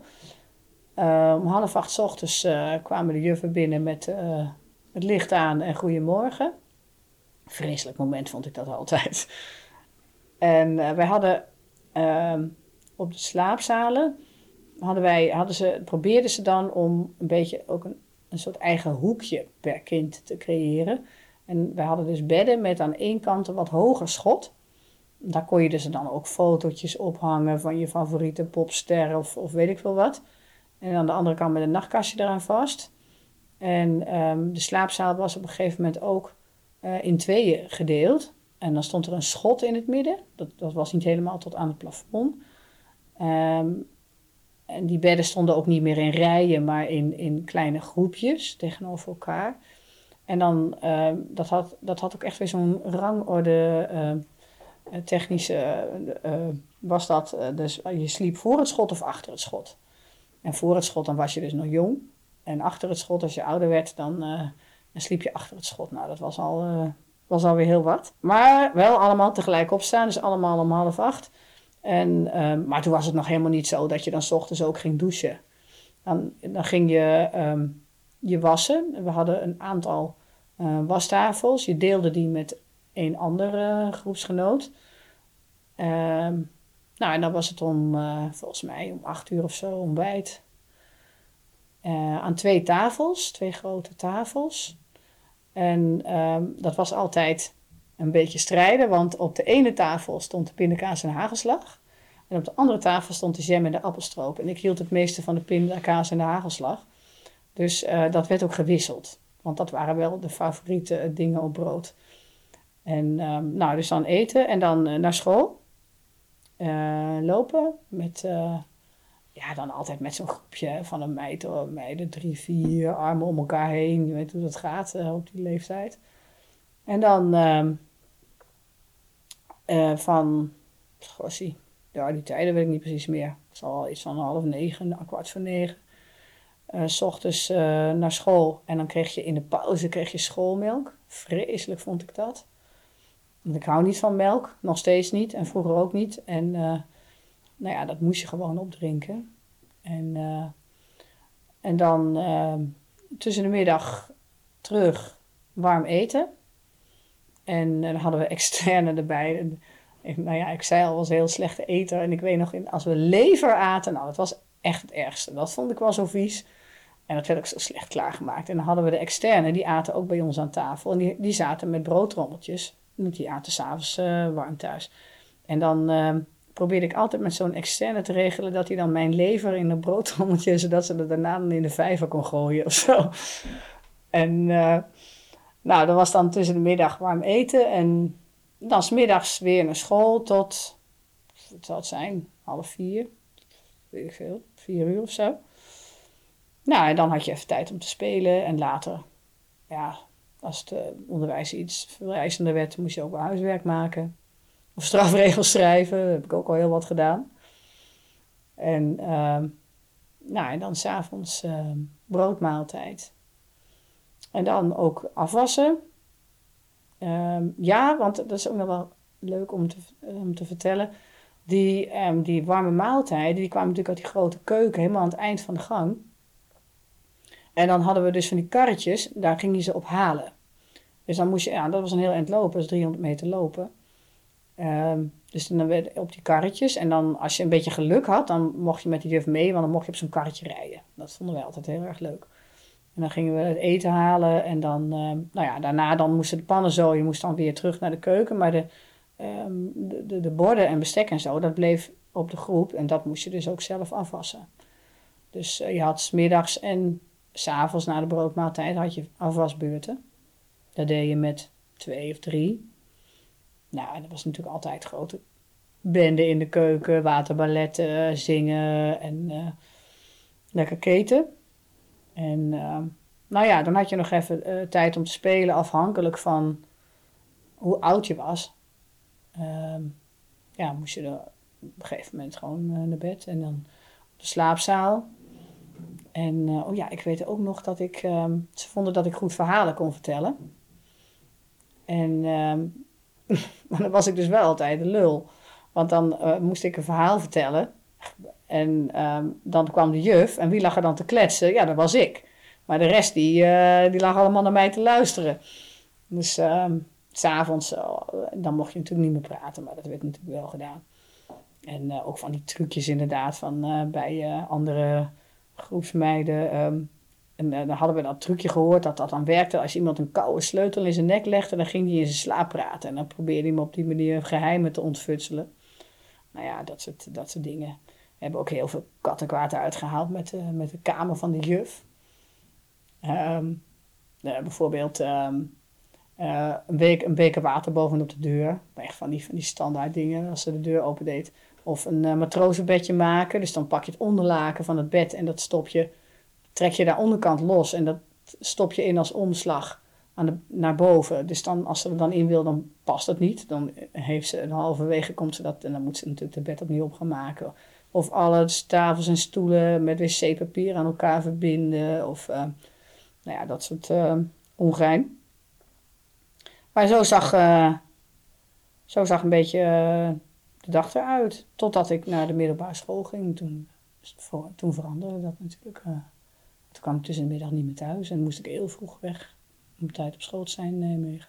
Om 7:30 ochtends kwamen de juffen binnen met het licht aan en goedemorgen. Vreselijk moment vond ik dat altijd. En wij hadden op de slaapzalen, probeerden ze dan om een beetje ook een soort eigen hoekje per kind te creëren. En wij hadden dus bedden met aan één kant een wat hoger schot. Daar kon je dus dan ook fotootjes ophangen van je favoriete popster of weet ik veel wat. En aan de andere kant met een nachtkastje eraan vast. En de slaapzaal was op een gegeven moment ook in tweeën gedeeld. En dan stond er een schot in het midden. Dat was niet helemaal tot aan het plafond. En die bedden stonden ook niet meer in rijen, maar in kleine groepjes tegenover elkaar. En dan, dat had ook echt weer zo'n rangorde, technische, was dat. Dus je sliep voor het schot of achter het schot. En voor het schot, dan was je dus nog jong. En achter het schot, als je ouder werd, dan sliep je achter het schot. Nou, dat was alweer heel wat. Maar wel allemaal tegelijk opstaan, dus allemaal om 7:30. Maar toen was het nog helemaal niet zo dat je dan 's ochtends ook ging douchen. Dan ging je je wassen. We hadden een aantal wastafels. Je deelde die met een andere groepsgenoot. En dan was het om, volgens mij, om 8:00 of zo ontbijt. Aan 2 tafels, 2 grote tafels. Dat was altijd een beetje strijden, want op de ene tafel stond de pindakaas en de hagelslag. En op de andere tafel stond de jam en de appelstroop. En ik hield het meeste van de pindakaas en de hagelslag. Dus dat werd ook gewisseld, want dat waren wel de favoriete dingen op brood. Dus dan eten en dan naar school. Lopen met... dan altijd met zo'n groepje van een meiden, 3, 4, armen om elkaar heen. Je weet hoe dat gaat op die leeftijd. En dan die tijden weet ik niet precies meer. Het zal al iets van 8:30, 8:45. 's ochtends naar school. En dan kreeg je in de pauze schoolmelk. Vreselijk vond ik dat. Want ik hou niet van melk. Nog steeds niet. En vroeger ook niet. En... dat moest je gewoon opdrinken. En dan tussen de middag terug warm eten. En dan hadden we externe erbij. Ik zei al, was een heel slechte eter. En ik weet nog, als we lever aten, dat was echt het ergste. Dat vond ik wel zo vies. En dat werd ook zo slecht klaargemaakt. En dan hadden we de externe, die aten ook bij ons aan tafel. En die zaten met broodtrommeltjes. Die aten s'avonds warm thuis. En dan... probeerde ik altijd met zo'n externe te regelen... dat hij dan mijn lever in een broodtrommeltje... zodat ze dat daarna dan in de vijver kon gooien of zo. En dat was dan tussen de middag warm eten... en dan 's middags weer naar school tot... wat zal het zijn? 15:30? Weet ik veel, 4:00 of zo. En dan had je even tijd om te spelen... en later, als het onderwijs iets verwijzender werd... moest je ook wel huiswerk maken... of strafregels schrijven, dat heb ik ook al heel wat gedaan. En dan 's avonds broodmaaltijd. En dan ook afwassen. Want dat is ook nog wel leuk om te vertellen. Die warme maaltijden, die kwamen natuurlijk uit die grote keuken, helemaal aan het eind van de gang. En dan hadden we dus van die karretjes, daar ging je ze op halen. Dus dan moest je, dat was een heel eind lopen, dat is 300 meter lopen. Dus dan werd op die karretjes. En dan als je een beetje geluk had, dan mocht je met die juf mee, want dan mocht je op zo'n karretje rijden. Dat vonden wij altijd heel erg leuk. En dan gingen we het eten halen en dan, daarna dan moesten de pannen zo, je moest dan weer terug naar de keuken. Maar de borden en bestek en zo, dat bleef op de groep en dat moest je dus ook zelf afwassen. Dus je had 's middags en 's avonds na de broodmaaltijd had je afwasbeurten. Dat deed je met 2 of 3. Dat was natuurlijk altijd grote bende in de keuken, waterballetten, zingen en lekker keten. En dan had je nog even tijd om te spelen, afhankelijk van hoe oud je was. Moest je er op een gegeven moment gewoon naar bed en dan op de slaapzaal. Ik weet ook nog dat ik, ze vonden dat ik goed verhalen kon vertellen. Maar dan was ik dus wel altijd de lul. Want dan moest ik een verhaal vertellen. En dan kwam de juf. En wie lag er dan te kletsen? Ja, dat was ik. Maar de rest, die lag allemaal naar mij te luisteren. Dus 's avonds, dan mocht je natuurlijk niet meer praten. Maar dat werd natuurlijk wel gedaan. En ook van die trucjes inderdaad. Bij andere groepsmeiden... En dan hadden we dat trucje gehoord dat dan werkte. Als iemand een koude sleutel in zijn nek legde, dan ging hij in zijn slaap praten. En dan probeerde hij hem op die manier geheimen te ontfutselen. Dat soort dingen. We hebben ook heel veel kattenkwaad uitgehaald met de kamer van de juf. Bijvoorbeeld een beker water bovenop de deur. Echt van die standaard dingen. Als ze de deur opendeed, Of een matrozenbedje maken. Dus dan pak je het onderlaken van het bed en dat trek je daar onderkant los en dat stop je in als omslag naar boven. Dus dan, als ze er dan in wil, dan past dat niet. Dan heeft ze halverwege komt ze dat en dan moet ze natuurlijk het bed opnieuw op gaan maken. Of alle tafels en stoelen met wc-papier aan elkaar verbinden. Of dat soort ongein. Maar zo zag een beetje de dag eruit. Totdat ik naar de middelbare school ging. Toen veranderde dat natuurlijk. Toen kwam ik tussen de middag niet meer thuis. En moest ik heel vroeg weg om tijd op school te zijn in Nijmegen.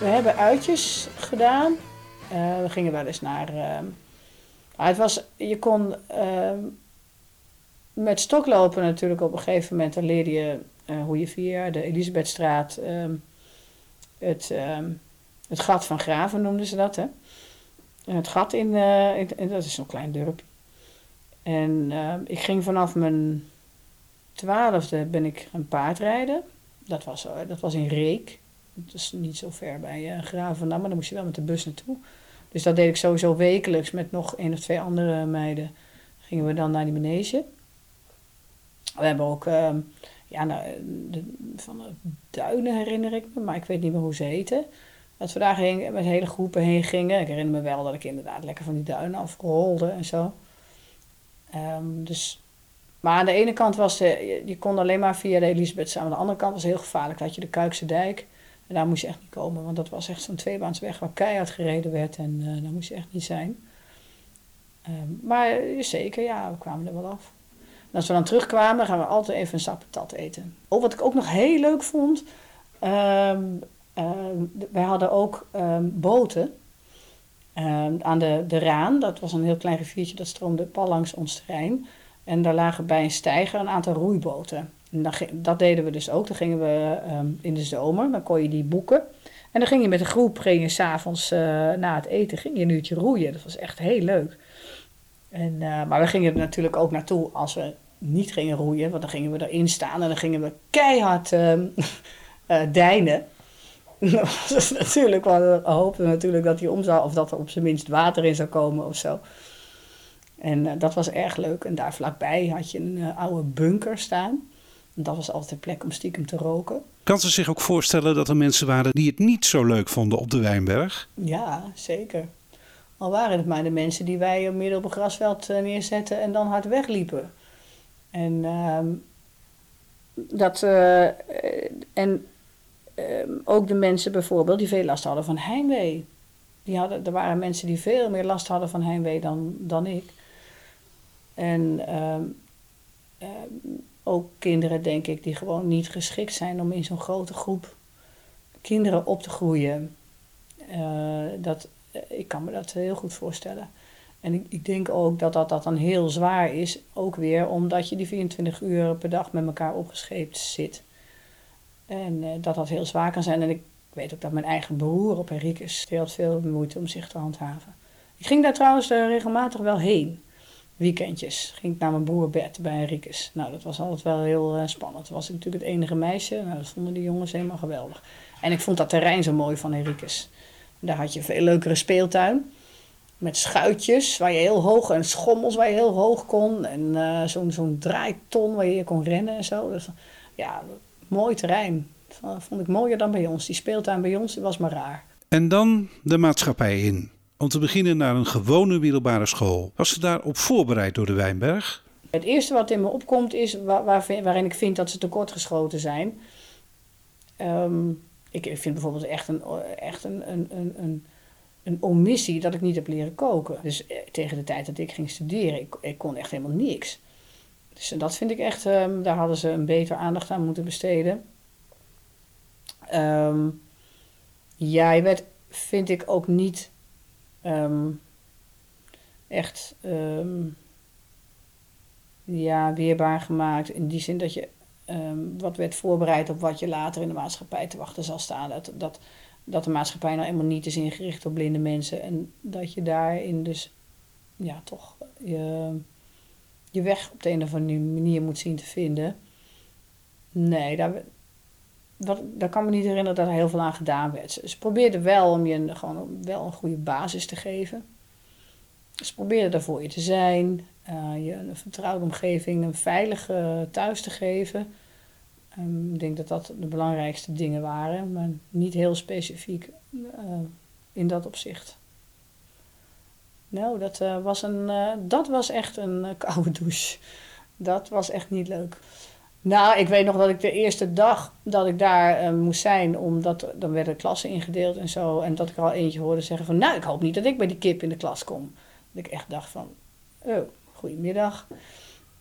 We hebben uitjes gedaan. We gingen wel eens naar... je kon met stoklopen natuurlijk op een gegeven moment. Dan leerde je hoe je via de Elisabethstraat... het gat van Graven noemden ze dat. Hè? Het gat in dat is zo'n klein dorpje. En ik ging vanaf mijn 12e ben ik gaan paardrijden. Dat was in Reek. Het is niet zo ver bij Graven, maar dan moest je wel met de bus naartoe. Dus dat deed ik sowieso wekelijks met nog 1 of 2 andere meiden. Gingen we dan naar die manege. We hebben ook van de duinen herinner ik me, maar ik weet niet meer hoe ze heten. Dat we daar met hele groepen heen gingen. Ik herinner me wel dat ik inderdaad lekker van die duinen afrolde en zo. Maar aan de ene kant was je kon alleen maar via de Elisabethstraat. Aan de andere kant was het heel gevaarlijk. Dat had je de Kuikse dijk. En daar moest je echt niet komen, want dat was echt zo'n tweebaansweg waar keihard gereden werd en daar moest je echt niet zijn. Maar zeker, ja, we kwamen er wel af. En als we dan terugkwamen, gaan we altijd even een zak patat eten. Oh, wat ik ook nog heel leuk vond, wij hadden ook boten aan de Raan. Dat was een heel klein riviertje, dat stroomde pal langs ons terrein. En daar lagen bij een steiger een aantal roeiboten. Dat deden we dus ook. Dan gingen we in de zomer, dan kon je die boeken. En dan ging je met een groep, s'avonds na het eten, ging je een uurtje roeien. Dat was echt heel leuk. Maar we gingen er natuurlijk ook naartoe als we niet gingen roeien. Want dan gingen we erin staan en dan gingen we keihard deinen. Natuurlijk hoopten we natuurlijk dat hij om zou, of dat er op zijn minst water in zou komen of zo. En dat was erg leuk. En daar vlakbij had je een oude bunker staan. En dat was altijd de plek om stiekem te roken. Kan ze zich ook voorstellen dat er mensen waren die het niet zo leuk vonden op de Wijnberg? Ja, zeker. Al waren het maar de mensen die wij midden op een grasveld neerzetten en dan hard wegliepen. Ook de mensen bijvoorbeeld die veel last hadden van heimwee. Er waren mensen die veel meer last hadden van heimwee dan ik. Ook kinderen, denk ik, die gewoon niet geschikt zijn om in zo'n grote groep kinderen op te groeien. Ik kan me dat heel goed voorstellen. En ik denk ook dat dan heel zwaar is. Ook weer omdat je die 24 uur per dag met elkaar opgescheept zit. En dat heel zwaar kan zijn. En ik weet ook dat mijn eigen broer op Henricus had veel moeite om zich te handhaven. Ik ging daar trouwens regelmatig wel heen. Weekendjes ging ik naar mijn broer bed bij Henricus. Nou, dat was altijd wel heel spannend. Toen was ik natuurlijk het enige meisje. Nou, dat vonden die jongens helemaal geweldig. En ik vond dat terrein zo mooi van Henricus. Daar had je een veel leukere speeltuin. Met schuitjes waar je heel hoog en schommels waar je heel hoog kon. En zo'n draaiton waar je kon rennen en zo. Dus, ja, mooi terrein. Dat vond ik mooier dan bij ons. Die speeltuin bij ons was maar raar. En dan de maatschappij in. Om te beginnen naar een gewone middelbare school. Was ze daarop voorbereid door de Wijnberg? Het eerste wat in me opkomt is waarin ik vind dat ze tekortgeschoten zijn. Ik vind bijvoorbeeld echt een omissie dat ik niet heb leren koken. Dus tegen de tijd dat ik ging studeren, ik kon echt helemaal niks. Dus dat vind ik echt, daar hadden ze een beter aandacht aan moeten besteden. Je werd, vind ik, ook niet echt weerbaar gemaakt. In die zin dat je wat werd voorbereid op wat je later in de maatschappij te wachten zal staan. Dat de maatschappij nou helemaal niet is ingericht op blinde mensen. En dat je daarin dus ja, toch je weg op de een of andere manier moet zien te vinden. Nee, daar kan me niet herinneren dat er heel veel aan gedaan werd. Ze probeerden wel om je een goede basis te geven. Ze probeerden daar voor je te zijn. Je een vertrouwde omgeving, een veilige thuis te geven. Ik denk dat de belangrijkste dingen waren, maar niet heel specifiek in dat opzicht. Nou, dat was echt een koude douche. Dat was echt niet leuk. Nou, ik weet nog dat ik de eerste dag dat ik daar moest zijn, omdat dan werden klassen ingedeeld en zo. En dat ik er al eentje hoorde zeggen van, nou, ik hoop niet dat ik bij die kip in de klas kom. Dat ik echt dacht van, oh, goedemiddag.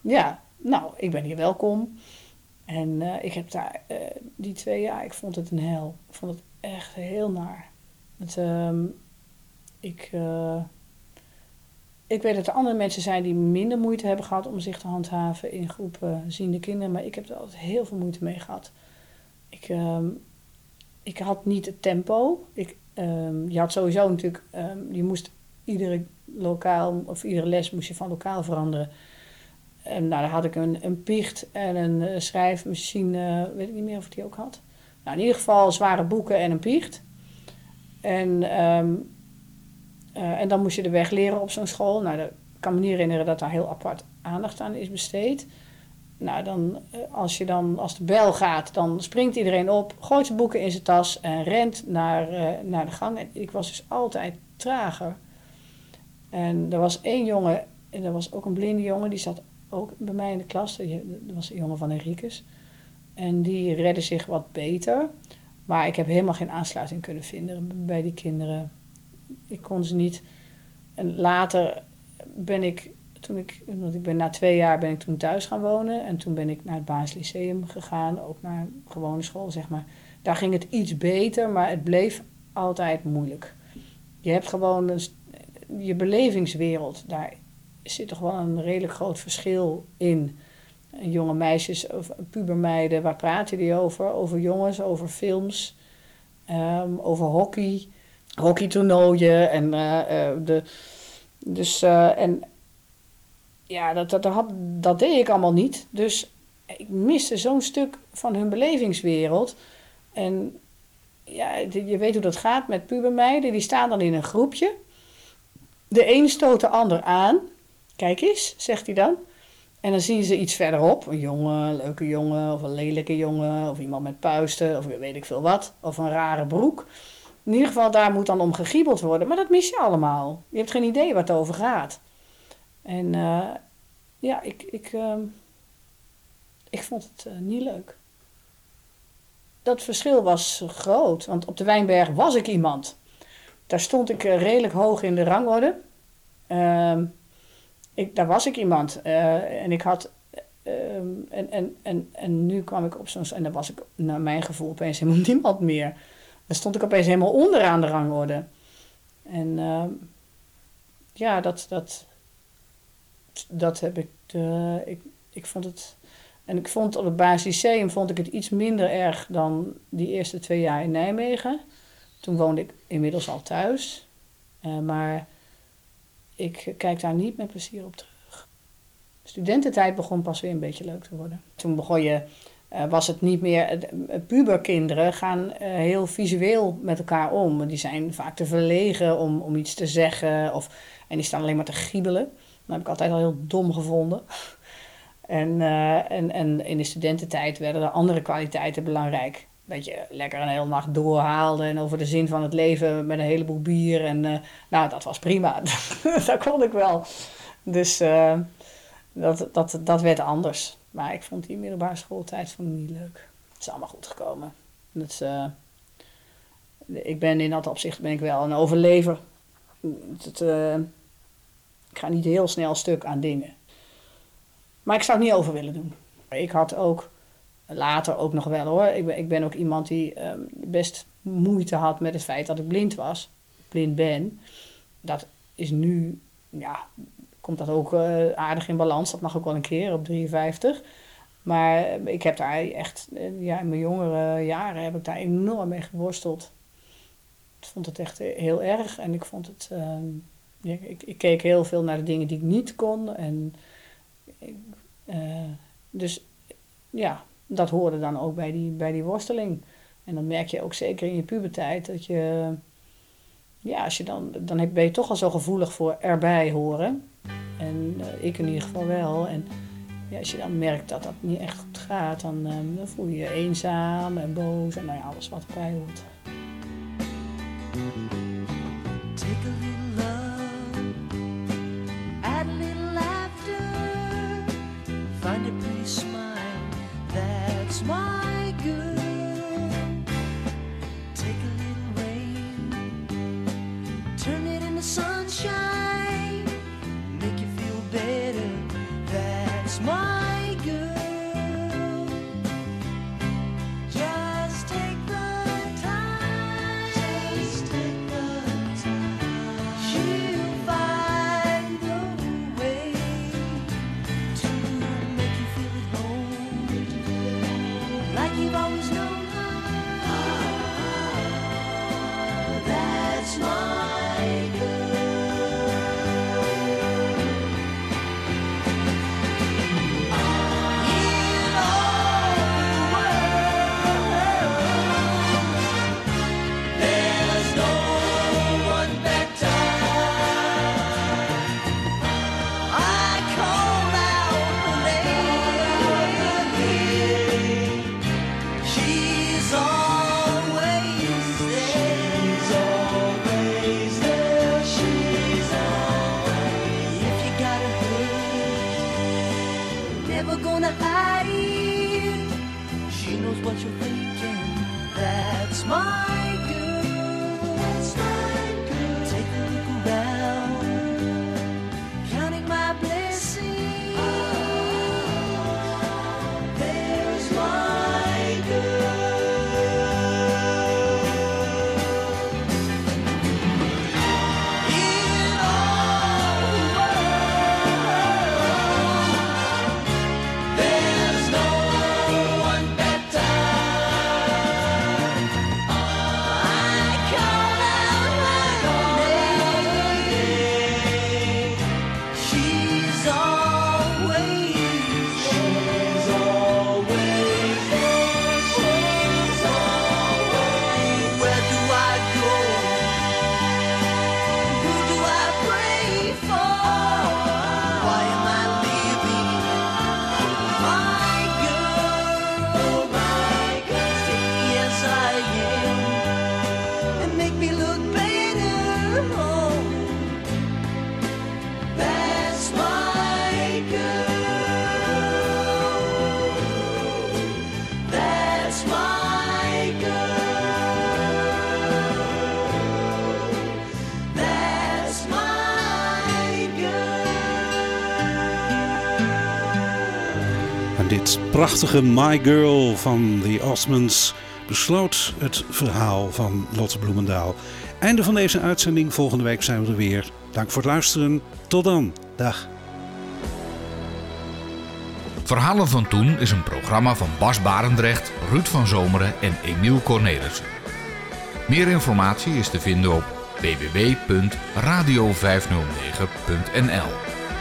Ja, nou, ik ben hier welkom. En ik heb daar die 2 jaar, ik vond het een hel. Ik vond het echt heel naar. Ik weet dat er andere mensen zijn die minder moeite hebben gehad om zich te handhaven in groepen ziende kinderen. Maar ik heb er altijd heel veel moeite mee gehad. Ik had niet het tempo. Je had sowieso natuurlijk, je moest iedere lokaal of iedere les moest je van lokaal veranderen. En nou, daar had ik een piecht en een schrijfmachine, weet ik niet meer of ik die ook had. Nou, in ieder geval zware boeken en een piecht. En dan moest je de weg leren op zo'n school. Nou, ik kan me niet herinneren dat daar heel apart aandacht aan is besteed. Nou, als de bel gaat, dan springt iedereen op, gooit zijn boeken in zijn tas en rent naar de gang. En ik was dus altijd trager. En er was 1 jongen, en er was ook een blinde jongen, die zat ook bij mij in de klas. Dat was een jongen van Henricus. En die redde zich wat beter. Maar ik heb helemaal geen aansluiting kunnen vinden bij die kinderen. Ik kon ze niet. En later na 2 jaar ben ik toen thuis gaan wonen. En toen ben ik naar het Baas Lyceum gegaan. Ook naar een gewone school, zeg maar. Daar ging het iets beter, maar het bleef altijd moeilijk. Je hebt gewoon je belevingswereld. Daar zit toch wel een redelijk groot verschil in. Jonge meisjes of pubermeiden, waar praten die over? Over jongens, over films, over hockey. Hockeytoernooien en dat deed ik allemaal niet. Dus ik miste zo'n stuk van hun belevingswereld. En ja, je weet hoe dat gaat met pubermeiden. Die staan dan in een groepje. De een stoot de ander aan. Kijk eens, zegt hij dan. En dan zien ze iets verderop. Een jongen, een leuke jongen, of een lelijke jongen, of iemand met puisten, of weet ik veel wat. Of een rare broek. In ieder geval, daar moet dan om gegiebeld worden. Maar dat mis je allemaal. Je hebt geen idee wat het over gaat. En ja, ik vond het niet leuk. Dat verschil was groot. Want op de Wijnberg was ik iemand. Daar stond ik redelijk hoog in de rangorde. Daar was ik iemand. En ik had... En nu kwam ik op zo'n... En dan was ik naar mijn gevoel opeens helemaal niemand meer. Dan stond ik opeens helemaal onderaan de rangorde. En ja, dat heb ik... Ik vond het... En ik vond op het Baas Lyceum vond ik het iets minder erg dan die eerste 2 jaar in Nijmegen. Toen woonde ik inmiddels al thuis. Maar ik kijk daar niet met plezier op terug. Studententijd begon pas weer een beetje leuk te worden. Toen begon je, was het niet meer... Puberkinderen gaan heel visueel met elkaar om. Die zijn vaak te verlegen om iets te zeggen. En die staan alleen maar te giebelen. Dat heb ik altijd al heel dom gevonden. En in de studententijd werden er andere kwaliteiten belangrijk. Dat je lekker een hele nacht doorhaalde en over de zin van het leven met een heleboel bier. En nou, dat was prima. Dat kon ik wel. Dus dat werd anders. Maar ik vond die middelbare schooltijd niet leuk. Het is allemaal goed gekomen. Ik ben in dat opzicht wel een overlever. Ik ga niet heel snel stuk aan dingen. Maar ik zou het niet over willen doen. Ik had ook, later ook nog wel hoor, ik ben ook iemand die best moeite had met het feit dat ik blind ben. Dat is nu, ja, komt dat ook aardig in balans. Dat mag ook wel een keer op 53. Maar ik heb daar echt, ja, in mijn jongere jaren heb ik daar enorm mee geworsteld. Ik vond het echt heel erg en ik vond het, ik keek heel veel naar de dingen die ik niet kon en... Dus ja, dat hoorde dan ook bij die worsteling. En dan merk je ook zeker in je puberteit dat je... Ja, als je dan ben je toch al zo gevoelig voor erbij horen. En ik in ieder geval wel. En ja, als je dan merkt dat dat niet echt goed gaat, dan voel je je eenzaam en boos en nou ja, alles wat erbij hoort. prachtige My Girl van The Osmonds besloot het verhaal van Lotte Bloemendaal. Einde van deze uitzending. Volgende week zijn we er weer. Dank voor het luisteren. Tot dan. Dag. Verhalen van Toen is een programma van Bas Barendrecht, Ruud van Zomeren en Emiel Cornelissen. Meer informatie is te vinden op www.radio509.nl.